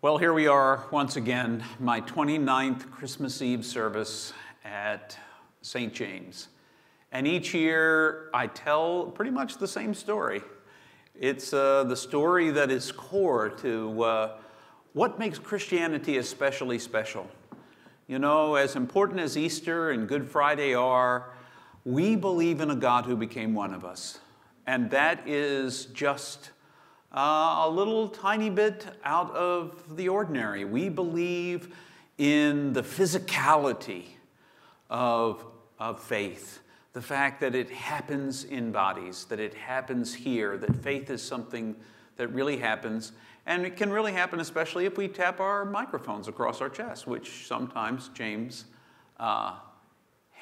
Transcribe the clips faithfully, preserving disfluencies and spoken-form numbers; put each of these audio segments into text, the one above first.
Well, here we are once again, my twenty-ninth Christmas Eve service at Saint James. And each year I tell pretty much the same story. It's uh, the story that is core to uh, what makes Christianity especially special. You know, as important as Easter and Good Friday are, we believe in a God who became one of us. And that is just Uh, a little tiny bit out of the ordinary. We believe in the physicality of, of faith, the fact that it happens in bodies, that it happens here, that faith is something that really happens, and it can really happen especially if we tap our microphones across our chest, which sometimes James uh,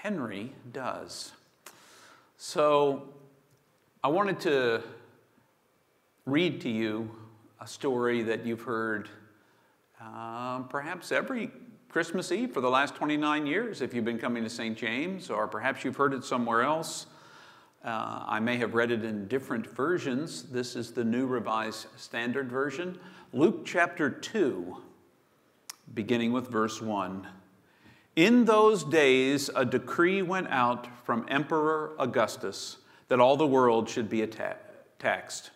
Henry does. So I wanted to read to you a story that you've heard uh, perhaps every Christmas Eve for the last twenty-nine years if you've been coming to Saint James, or perhaps you've heard it somewhere else. Uh, I may have read it in different versions. This is the New Revised Standard Version. Luke chapter two, beginning with verse one. In those days, a decree went out from Emperor Augustus that all the world should be atta- taxed.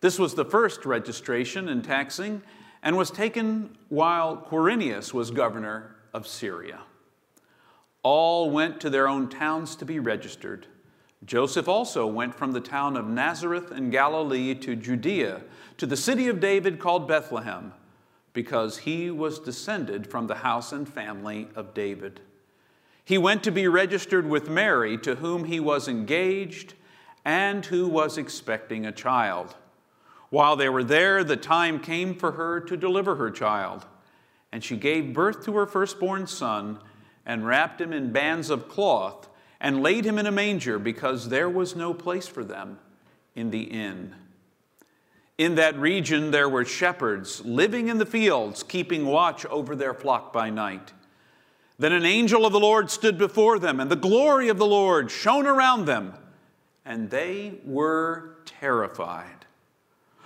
This was the first registration and taxing, and was taken while Quirinius was governor of Syria. All went to their own towns to be registered. Joseph also went from the town of Nazareth in Galilee to Judea, to the city of David called Bethlehem, because he was descended from the house and family of David. He went to be registered with Mary, to whom he was engaged and who was expecting a child. While they were there, the time came for her to deliver her child. And she gave birth to her firstborn son, and wrapped him in bands of cloth, and laid him in a manger, because there was no place for them in the inn. In that region there were shepherds living in the fields, keeping watch over their flock by night. Then an angel of the Lord stood before them, and the glory of the Lord shone around them, and they were terrified.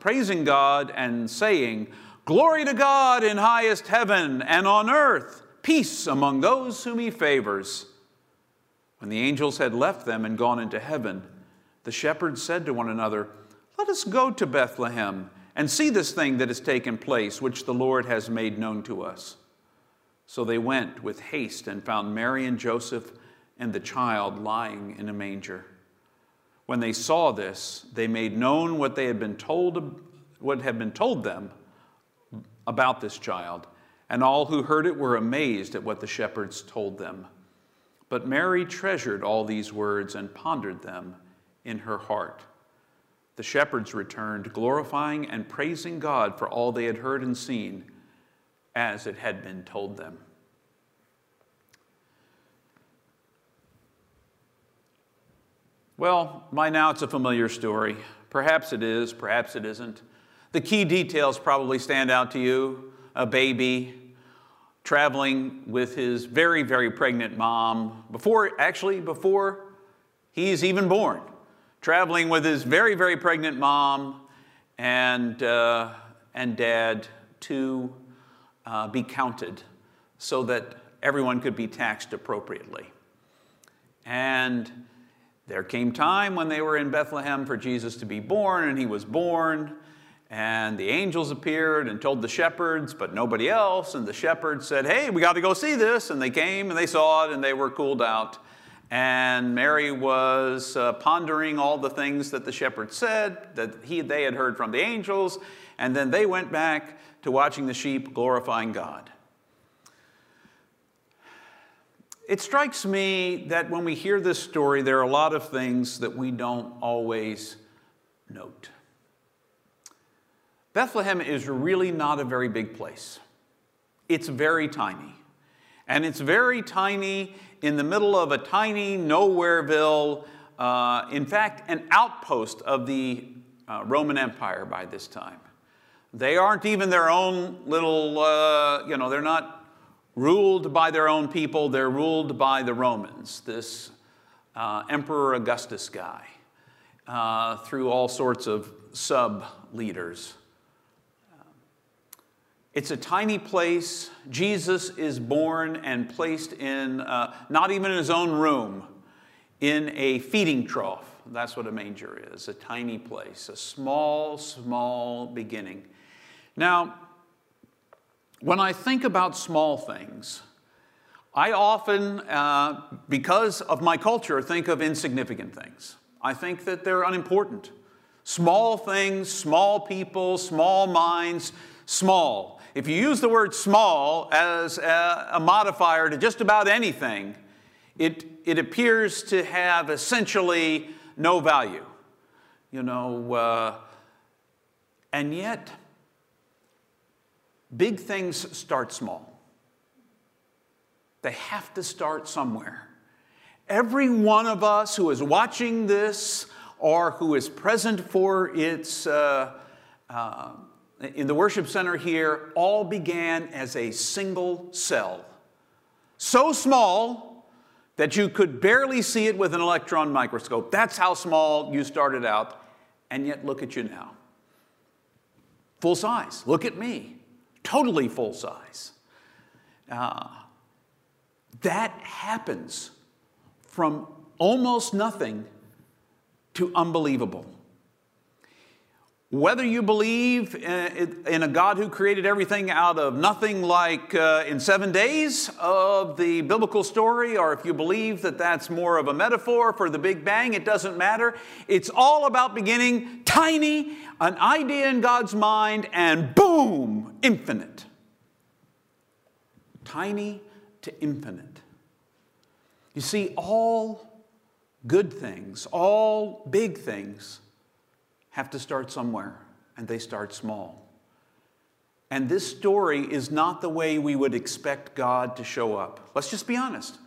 praising God and saying, "Glory to God in highest heaven, and on earth peace among those whom he favors." When the angels had left them and gone into heaven, the shepherds said to one another, "Let us go to Bethlehem and see this thing that has taken place, which the Lord has made known to us." So they went with haste and found Mary and Joseph and the child lying in a manger. When they saw this, they made known what they had been told, what had been told them about this child, and all who heard it were amazed at what the shepherds told them. But Mary treasured all these words and pondered them in her heart. The shepherds returned, glorifying and praising God for all they had heard and seen, as it had been told them. Well, by now it's a familiar story. Perhaps it is, perhaps it isn't. The key details probably stand out to you. A baby traveling with his very, very pregnant mom, before, actually before he's even born, traveling with his very, very pregnant mom and, uh, and dad to uh, be counted so that everyone could be taxed appropriately. And there came time when they were in Bethlehem for Jesus to be born, and he was born, and the angels appeared and told the shepherds, but nobody else, and the shepherds said, "Hey, we got to go see this," and they came, and they saw it, and they were cooled out, and Mary was uh, pondering all the things that the shepherds said, that he, they had heard from the angels, and then they went back to watching the sheep glorifying God. It strikes me that when we hear this story, there are a lot of things that we don't always note. Bethlehem is really not a very big place. It's very tiny. And it's very tiny in the middle of a tiny nowhereville, uh, in fact, an outpost of the uh, Roman Empire by this time. They aren't even their own little, uh, you know, they're not ruled by their own people. They're ruled by the Romans, this uh, Emperor Augustus guy, uh, through all sorts of sub-leaders. It's a tiny place. Jesus is born and placed in, uh, not even in his own room, in a feeding trough. That's what a manger is, a tiny place, a small, small beginning. Now, when I think about small things, I often, uh, because of my culture, think of insignificant things. I think that they're unimportant. Small things, small people, small minds, small. If you use the word small as a, a modifier to just about anything, it, it appears to have essentially no value. You know, uh, and yet, big things start small. They have to start somewhere. Every one of us who is watching this or who is present for its uh, uh, in the worship center here, all began as a single cell. So small that you could barely see it with an electron microscope. That's how small you started out, and yet look at you now. Full size. Look at me. Totally full size. Uh, that happens from almost nothing to unbelievable. Whether you believe in a God who created everything out of nothing, like uh, in seven days of the biblical story, or if you believe that that's more of a metaphor for the Big Bang, it doesn't matter. It's all about beginning tiny, an idea in God's mind, and boom, infinite. Tiny to infinite. You see, all good things, all big things, have to start somewhere, and they start small. And this story is not the way we would expect God to show up. Let's just be honest.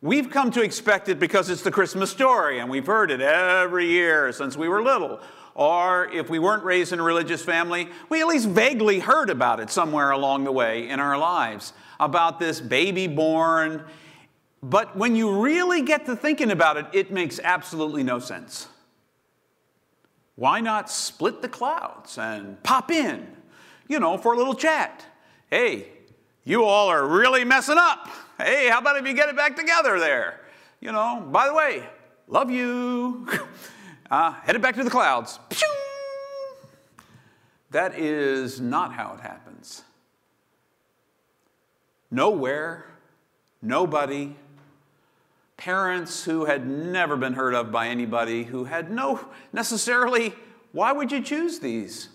We've come to expect it because it's the Christmas story, and we've heard it every year since we were little. Or if we weren't raised in a religious family, we at least vaguely heard about it somewhere along the way in our lives, about this baby born. But when you really get to thinking about it, it makes absolutely no sense. Why not split the clouds and pop in, you know, for a little chat? Hey, you all are really messing up. Hey, how about if you get it back together there? You know, by the way, love you. uh, headed back to the clouds. That is not how it happens. Nowhere, nobody. Parents who had never been heard of by anybody, who had no necessarily, why would you choose these?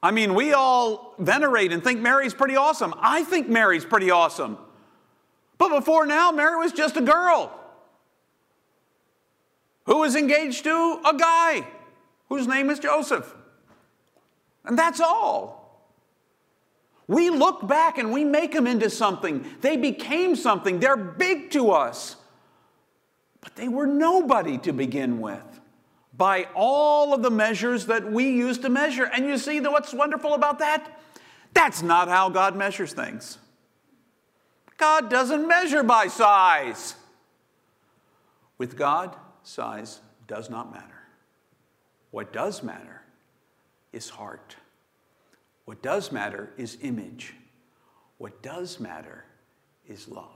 I mean, we all venerate and think Mary's pretty awesome. I think Mary's pretty awesome. But before now, Mary was just a girl who was engaged to a guy whose name is Joseph. And that's all. We look back and we make them into something. They became something. They're big to us. But they were nobody to begin with by all of the measures that we use to measure. And you see what's wonderful about that? That's not how God measures things. God doesn't measure by size. With God, size does not matter. What does matter is heart. What does matter is image. What does matter is love.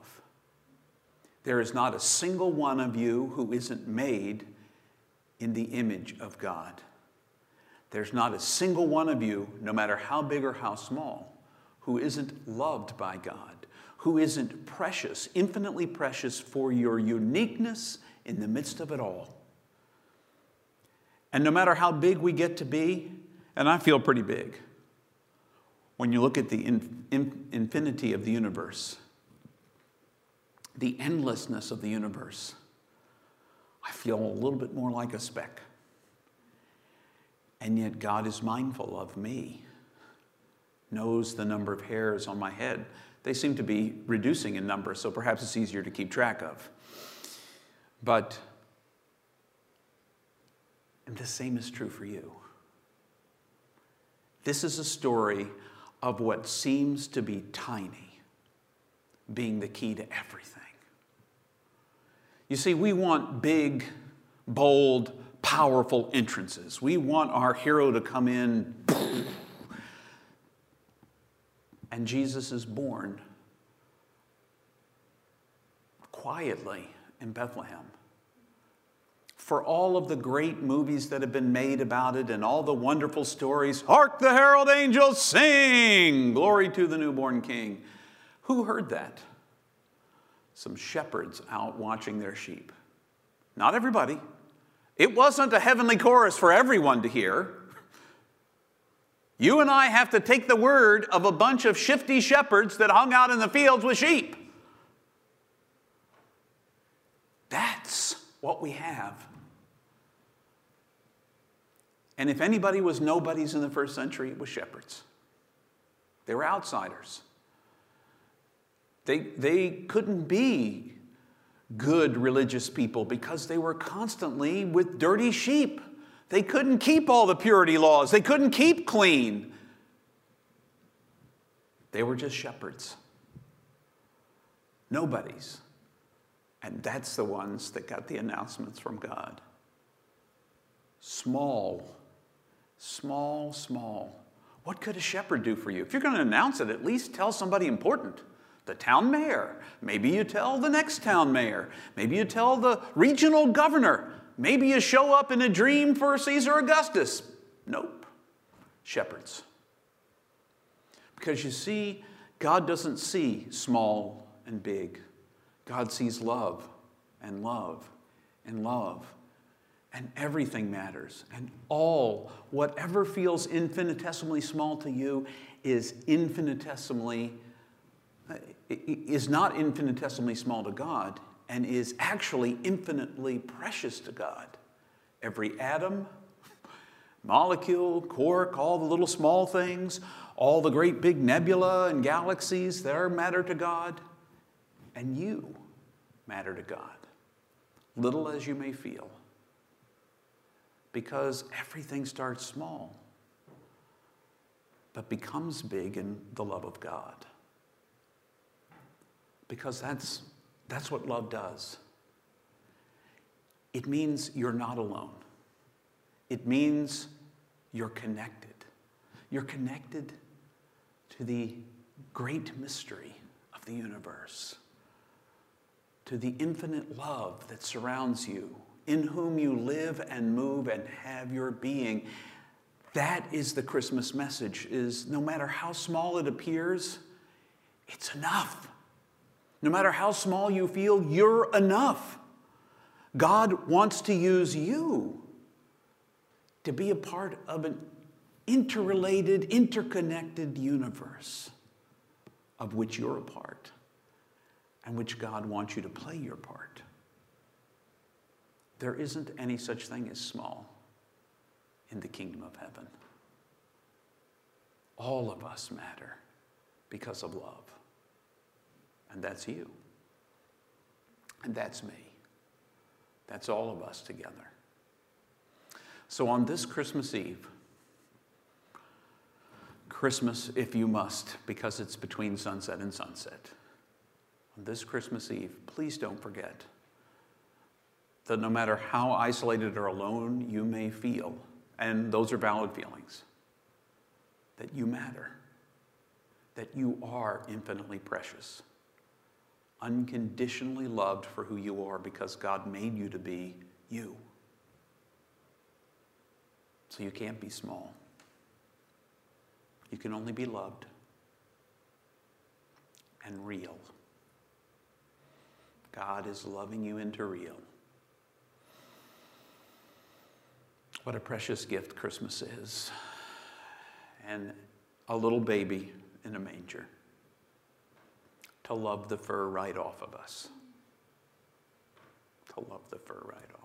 There is not a single one of you who isn't made in the image of God. There's not a single one of you, no matter how big or how small, who isn't loved by God, who isn't precious, infinitely precious for your uniqueness in the midst of it all. And no matter how big we get to be, and I feel pretty big, when you look at the in, in, infinity of the universe, the endlessness of the universe, I feel a little bit more like a speck. And yet God is mindful of me, knows the number of hairs on my head. They seem to be reducing in number, so perhaps it's easier to keep track of. But, and the same is true for you. This is a story of what seems to be tiny being the key to everything. You see, we want big, bold, powerful entrances. We want our hero to come in, and Jesus is born quietly in Bethlehem. For all of the great movies that have been made about it and all the wonderful stories, hark the herald angels sing, glory to the newborn king. Who heard that? Some shepherds out watching their sheep. Not everybody. It wasn't a heavenly chorus for everyone to hear. You and I have to take the word of a bunch of shifty shepherds that hung out in the fields with sheep. That's what we have. And if anybody was nobodies in the first century, it was shepherds. They were outsiders. They, they couldn't be good religious people because they were constantly with dirty sheep. They couldn't keep all the purity laws. They couldn't keep clean. They were just shepherds. Nobodies. And that's the ones that got the announcements from God. Small, small, small. What could a shepherd do for you? If you're going to announce it, at least tell somebody important. The town mayor. Maybe you tell the next town mayor. Maybe you tell the regional governor. Maybe you show up in a dream for Caesar Augustus. Nope. Shepherds. Because you see, God doesn't see small and big. God sees love and love and love. And everything matters. And all, whatever feels infinitesimally small to you, is infinitesimally, is not infinitesimally small to God, and is actually infinitely precious to God. Every atom, molecule, quark, all the little small things, all the great big nebula and galaxies, they matter to God, and you matter to God, little as you may feel, because everything starts small, but becomes big in the love of God, because that's That's what love does. It means you're not alone. It means you're connected. You're connected to the great mystery of the universe, to the infinite love that surrounds you, in whom you live and move and have your being. That is the Christmas message, is no matter how small it appears, it's enough. No matter how small you feel, you're enough. God wants to use you to be a part of an interrelated, interconnected universe of which you're a part and which God wants you to play your part. There isn't any such thing as small in the kingdom of heaven. All of us matter because of love. And that's you. And that's me. That's all of us together. So on this Christmas Eve, Christmas if you must, because it's between sunset and sunset, on this Christmas Eve, please don't forget that no matter how isolated or alone you may feel, and those are valid feelings, that you matter, that you are infinitely precious, unconditionally loved for who you are because God made you to be you. So you can't be small. You can only be loved and real. God is loving you into real. What a precious gift Christmas is. And a little baby in a manger to love the fur right off of us. To love the fur right off.